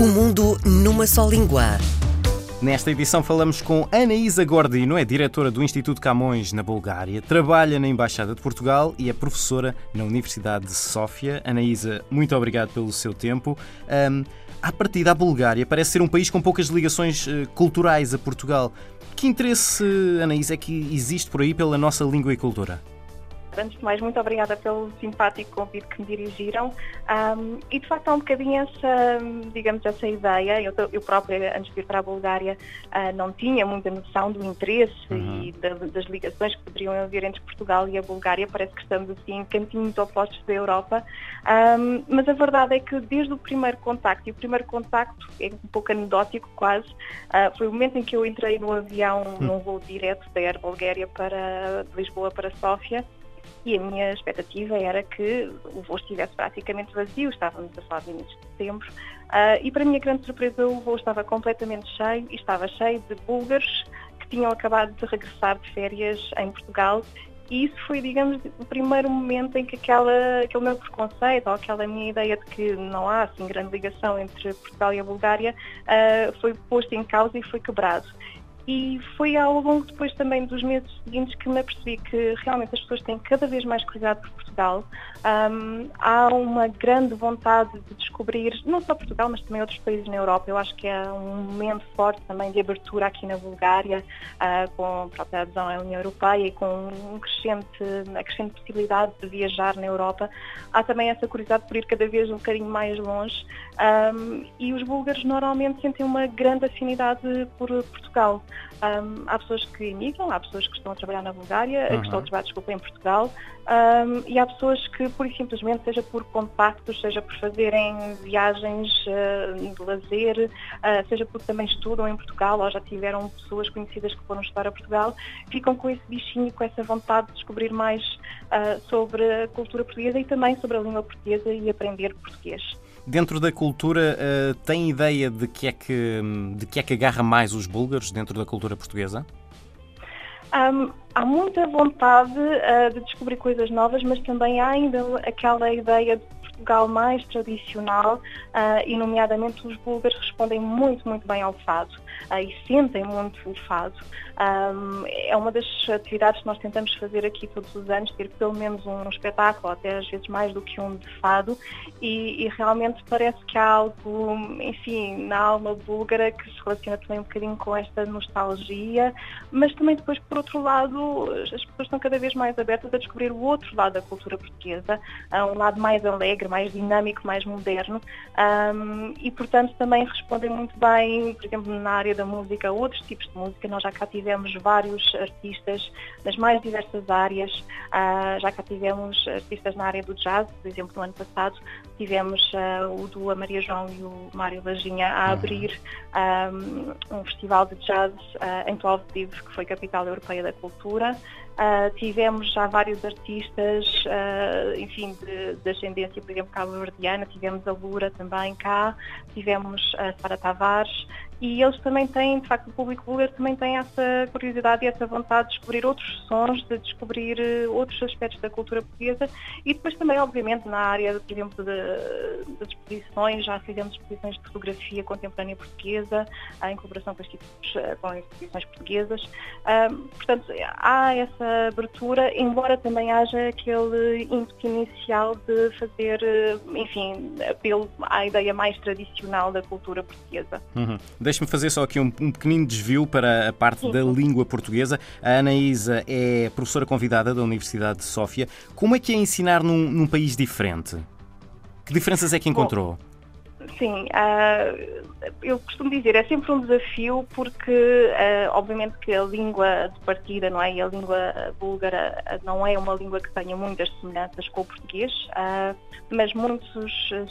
O mundo numa só língua. Nesta edição falamos com Anaísa Gordino, é diretora do Instituto Camões na Bulgária, trabalha na Embaixada de Portugal e é professora na Universidade de Sófia. Anaísa, muito obrigado pelo seu tempo. À partida, a Bulgária parece ser um país com poucas ligações culturais a Portugal. Que interesse, Anaísa, é que existe por aí pela nossa língua e cultura? Antes de mais, muito obrigada pelo simpático convite que me dirigiram. E, de facto, há um bocadinho essa ideia. Eu própria, antes de vir para a Bulgária, não tinha muita noção do interesse e das ligações que poderiam haver entre Portugal e a Bulgária. Parece que estamos, assim, em cantinhos opostos da Europa. Mas a verdade é que, desde o primeiro contacto, e o primeiro contacto é um pouco anedótico, quase, foi o momento em que eu entrei no avião, num voo direto da Air Bulgária de Lisboa para Sófia. E a minha expectativa era que o voo estivesse praticamente vazio, estávamos a falar de início de setembro, e para a minha grande surpresa o voo estava completamente cheio, e estava cheio de búlgaros que tinham acabado de regressar de férias em Portugal, e isso foi, digamos, o primeiro momento em que aquele meu preconceito, ou aquela minha ideia de que não há assim grande ligação entre Portugal e a Bulgária, foi posto em causa e foi quebrado. E foi ao longo depois também dos meses seguintes que me apercebi que realmente as pessoas têm cada vez mais curiosidade por Portugal. Há uma grande vontade de descobrir, não só Portugal, mas também outros países na Europa. Eu acho que há um momento forte também de abertura aqui na Bulgária, com a própria adesão à União Europeia e com a crescente possibilidade de viajar na Europa. Há também essa curiosidade por ir cada vez um bocadinho mais longe. E os búlgaros normalmente sentem uma grande afinidade por Portugal. Há pessoas que imigram, há pessoas que estão a trabalhar na Bulgária, que estão a trabalhar, em Portugal, e há pessoas que, pura e simplesmente, seja por contactos, seja por fazerem viagens de lazer, seja porque também estudam em Portugal ou já tiveram pessoas conhecidas que foram estudar a Portugal, ficam com esse bichinho, com essa vontade de descobrir mais sobre a cultura portuguesa e também sobre a língua portuguesa e aprender português. Dentro da cultura, tem ideia de que é que agarra mais os búlgaros dentro da cultura portuguesa? Há muita vontade de descobrir coisas novas, mas também há ainda aquela ideia de Portugal mais tradicional, e nomeadamente os búlgaros respondem muito, muito bem ao fado, e sentem muito o fado. É uma das atividades que nós tentamos fazer aqui todos os anos, ter pelo menos um espetáculo, até às vezes mais do que um de fado, e realmente parece que há algo, enfim, na alma búlgara que se relaciona também um bocadinho com esta nostalgia, mas também depois, por outro lado, as pessoas estão cada vez mais abertas a descobrir o outro lado da cultura portuguesa, um lado mais alegre, mais dinâmico, mais moderno, e portanto também respondem muito bem, por exemplo, na área da música, outros tipos de música. Nós já cá tivemos vários artistas nas mais diversas áreas, já cá tivemos artistas na área do jazz, por exemplo, no ano passado tivemos o duo Maria João e o Mário Laginha a abrir um festival de jazz em Plovdiv, que foi capital europeia da cultura. Tivemos já vários artistas, enfim, de ascendência, por exemplo, cabo-verdiana, tivemos a Lura também cá, tivemos a Sara Tavares, e eles também têm, de facto, o público búlgaro também tem essa curiosidade e essa vontade de descobrir outros sons, de descobrir outros aspectos da cultura portuguesa, e depois também, obviamente, na área, por exemplo, das exposições, já fizemos exposições de fotografia contemporânea portuguesa, em colaboração com as instituições portuguesas. Portanto, há essa abertura, embora também haja aquele ímpeto inicial de fazer, enfim, apelo à ideia mais tradicional da cultura portuguesa. Deixe-me fazer só aqui um pequenino desvio para a parte da língua portuguesa. A Anaísa é professora convidada da Universidade de Sófia. Como é que é ensinar num país diferente? Que diferenças é que encontrou? Bom, sim, eu costumo dizer, é sempre um desafio porque, obviamente, que a língua de partida, não é? E a língua búlgara não é uma língua que tenha muitas semelhanças com o português, mas muitos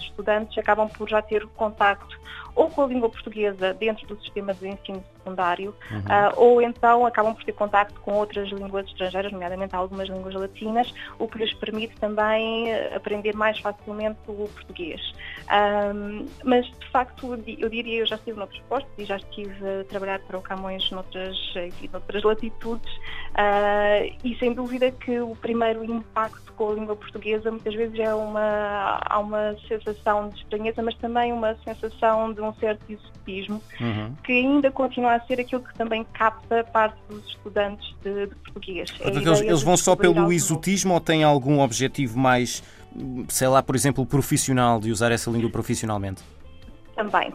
estudantes acabam por já ter contacto ou com a língua portuguesa dentro do sistema de ensino secundário, ou então acabam por ter contacto com outras línguas estrangeiras, nomeadamente algumas línguas latinas, o que lhes permite também aprender mais facilmente o português. Mas, de facto, eu diria, eu já estive noutros postos e já estive a trabalhar para o Camões noutras latitudes, e sem dúvida que o primeiro impacto com a língua portuguesa muitas vezes há uma sensação de estranheza, mas também uma sensação de um certo exotismo, que ainda continua a ser aquilo que também capta parte dos estudantes de português. Portanto, eles vão só pelo exotismo ou têm algum objetivo mais, sei lá, por exemplo, profissional, de usar essa língua profissionalmente?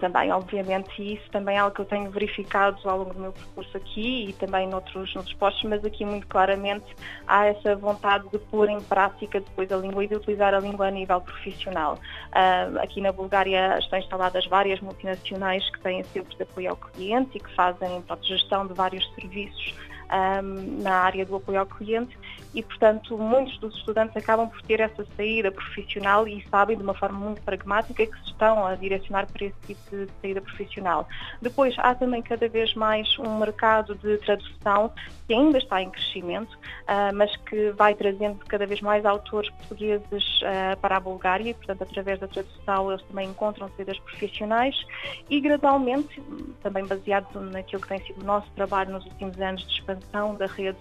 Também, obviamente, e isso também é algo que eu tenho verificado ao longo do meu percurso aqui e também noutros postos, mas aqui muito claramente há essa vontade de pôr em prática depois a língua e de utilizar a língua a nível profissional. Aqui na Bulgária estão instaladas várias multinacionais que têm sempre de apoio ao cliente e que fazem gestão de vários serviços na área do apoio ao cliente e, portanto, muitos dos estudantes acabam por ter essa saída profissional e sabem de uma forma muito pragmática que se estão a direcionar para esse tipo de saída profissional. Depois, há também cada vez mais um mercado de tradução que ainda está em crescimento, mas que vai trazendo cada vez mais autores portugueses para a Bulgária e, portanto, através da tradução eles também encontram saídas profissionais e, gradualmente, também baseado naquilo que tem sido o nosso trabalho nos últimos anos de expansão da rede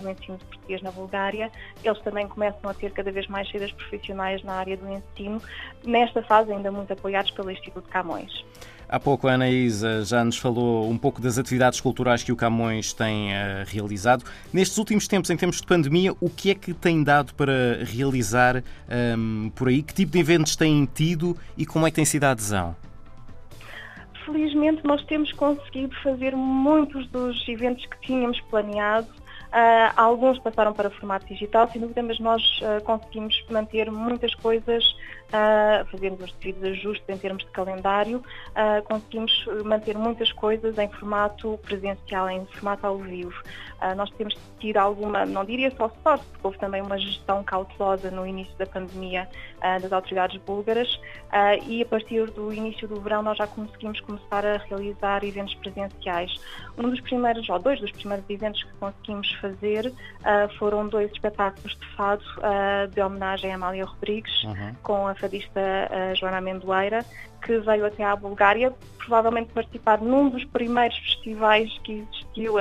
do ensino de português na Bulgária, eles também começam a ter cada vez mais saídas profissionais na área do ensino, nesta fase ainda muito apoiados pelo Instituto Camões. Há pouco a Anaísa já nos falou um pouco das atividades culturais que o Camões tem realizado. Nestes últimos tempos, em tempos de pandemia, o que é que tem dado para realizar por aí? Que tipo de eventos têm tido e como é que tem sido a adesão? Felizmente nós temos conseguido fazer muitos dos eventos que tínhamos planeado. Alguns passaram para formato digital, sem dúvida, mas nós conseguimos manter muitas coisas, fazemos os devidos ajustes em termos de calendário, conseguimos manter muitas coisas em formato presencial, em formato ao vivo. Nós temos de ter alguma, não diria só sorte, porque houve também uma gestão cautelosa no início da pandemia das autoridades búlgaras e a partir do início do verão nós já conseguimos começar a realizar eventos presenciais. Dois dos primeiros eventos que conseguimos fazer foram dois espetáculos de fado de homenagem a Amália Rodrigues, com a fadista Joana Amendoeira, que veio até à Bulgária, provavelmente participar num dos primeiros festivais que existiu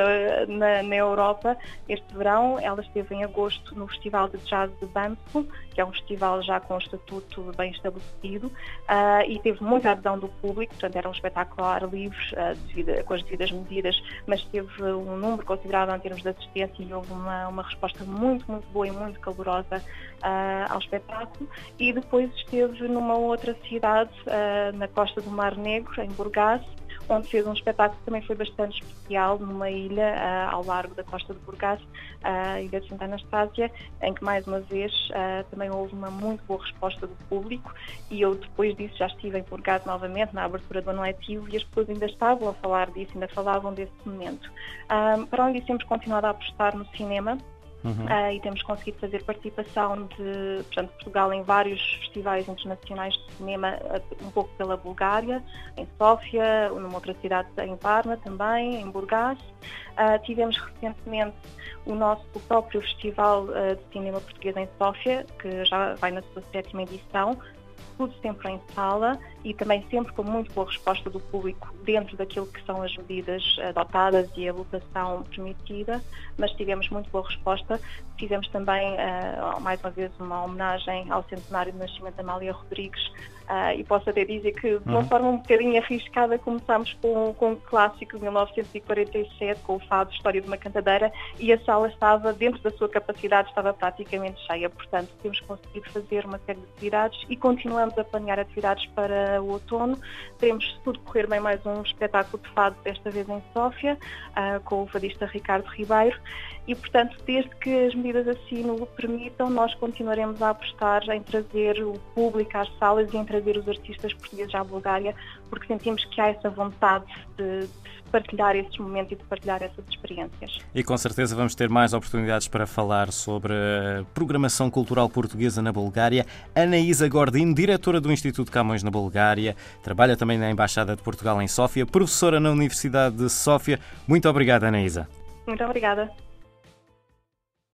na Europa este verão. Ela esteve em agosto no Festival de Jazz de Banco, que é um festival já com um estatuto bem estabelecido, e teve muita adesão do público, portanto era um espetáculo ao ar livre, com as devidas medidas, mas teve um número considerável em termos de assistência e houve uma resposta muito, muito boa e muito calorosa ao espetáculo. E depois esteve numa outra cidade, na costa do Mar Negro, em Burgas, onde fez um espetáculo que também foi bastante especial, numa ilha ao largo da costa de Burgas, a ilha de Santa Anastásia, em que mais uma vez também houve uma muito boa resposta do público e eu depois disso já estive em Burgas novamente, na abertura do ano letivo, e as pessoas ainda estavam a falar disso, ainda falavam desse momento. Para onde sempre continuado a apostar no cinema, e temos conseguido fazer participação de Portugal em vários festivais internacionais de cinema, um pouco pela Bulgária, em Sófia, numa outra cidade em Varna também, em Burgas. Tivemos recentemente o nosso próprio Festival de Cinema Português em Sófia, que já vai na sua 7ª edição, tudo sempre em sala e também sempre com muito boa resposta do público dentro daquilo que são as medidas adotadas e a lotação permitida, mas tivemos muito boa resposta. Fizemos também, mais uma vez, uma homenagem ao centenário do nascimento da Amália Rodrigues e posso até dizer que, de uma forma um bocadinho arriscada, começámos com um clássico de 1947, com o fado História de uma Cantadeira, e a sala estava, dentro da sua capacidade, estava praticamente cheia. Portanto, temos conseguido fazer uma série de atividades e continuamos a planear atividades para o outono. Teremos, se tudo correr bem, mais um espetáculo de fado, desta vez em Sófia, com o fadista Ricardo Ribeiro. E, portanto, desde que as medidas assim o permitam, nós continuaremos a apostar em trazer o público às salas e em trazer os artistas portugueses à Bulgária, porque sentimos que há essa vontade de partilhar esses momentos e de partilhar essas experiências. E com certeza vamos ter mais oportunidades para falar sobre a programação cultural portuguesa na Bulgária. Anaísa Gordino, diretora diretora do Instituto Camões na Bulgária, trabalha também na Embaixada de Portugal em Sófia, professora na Universidade de Sófia. Muito obrigada, Anaísa. Muito obrigada.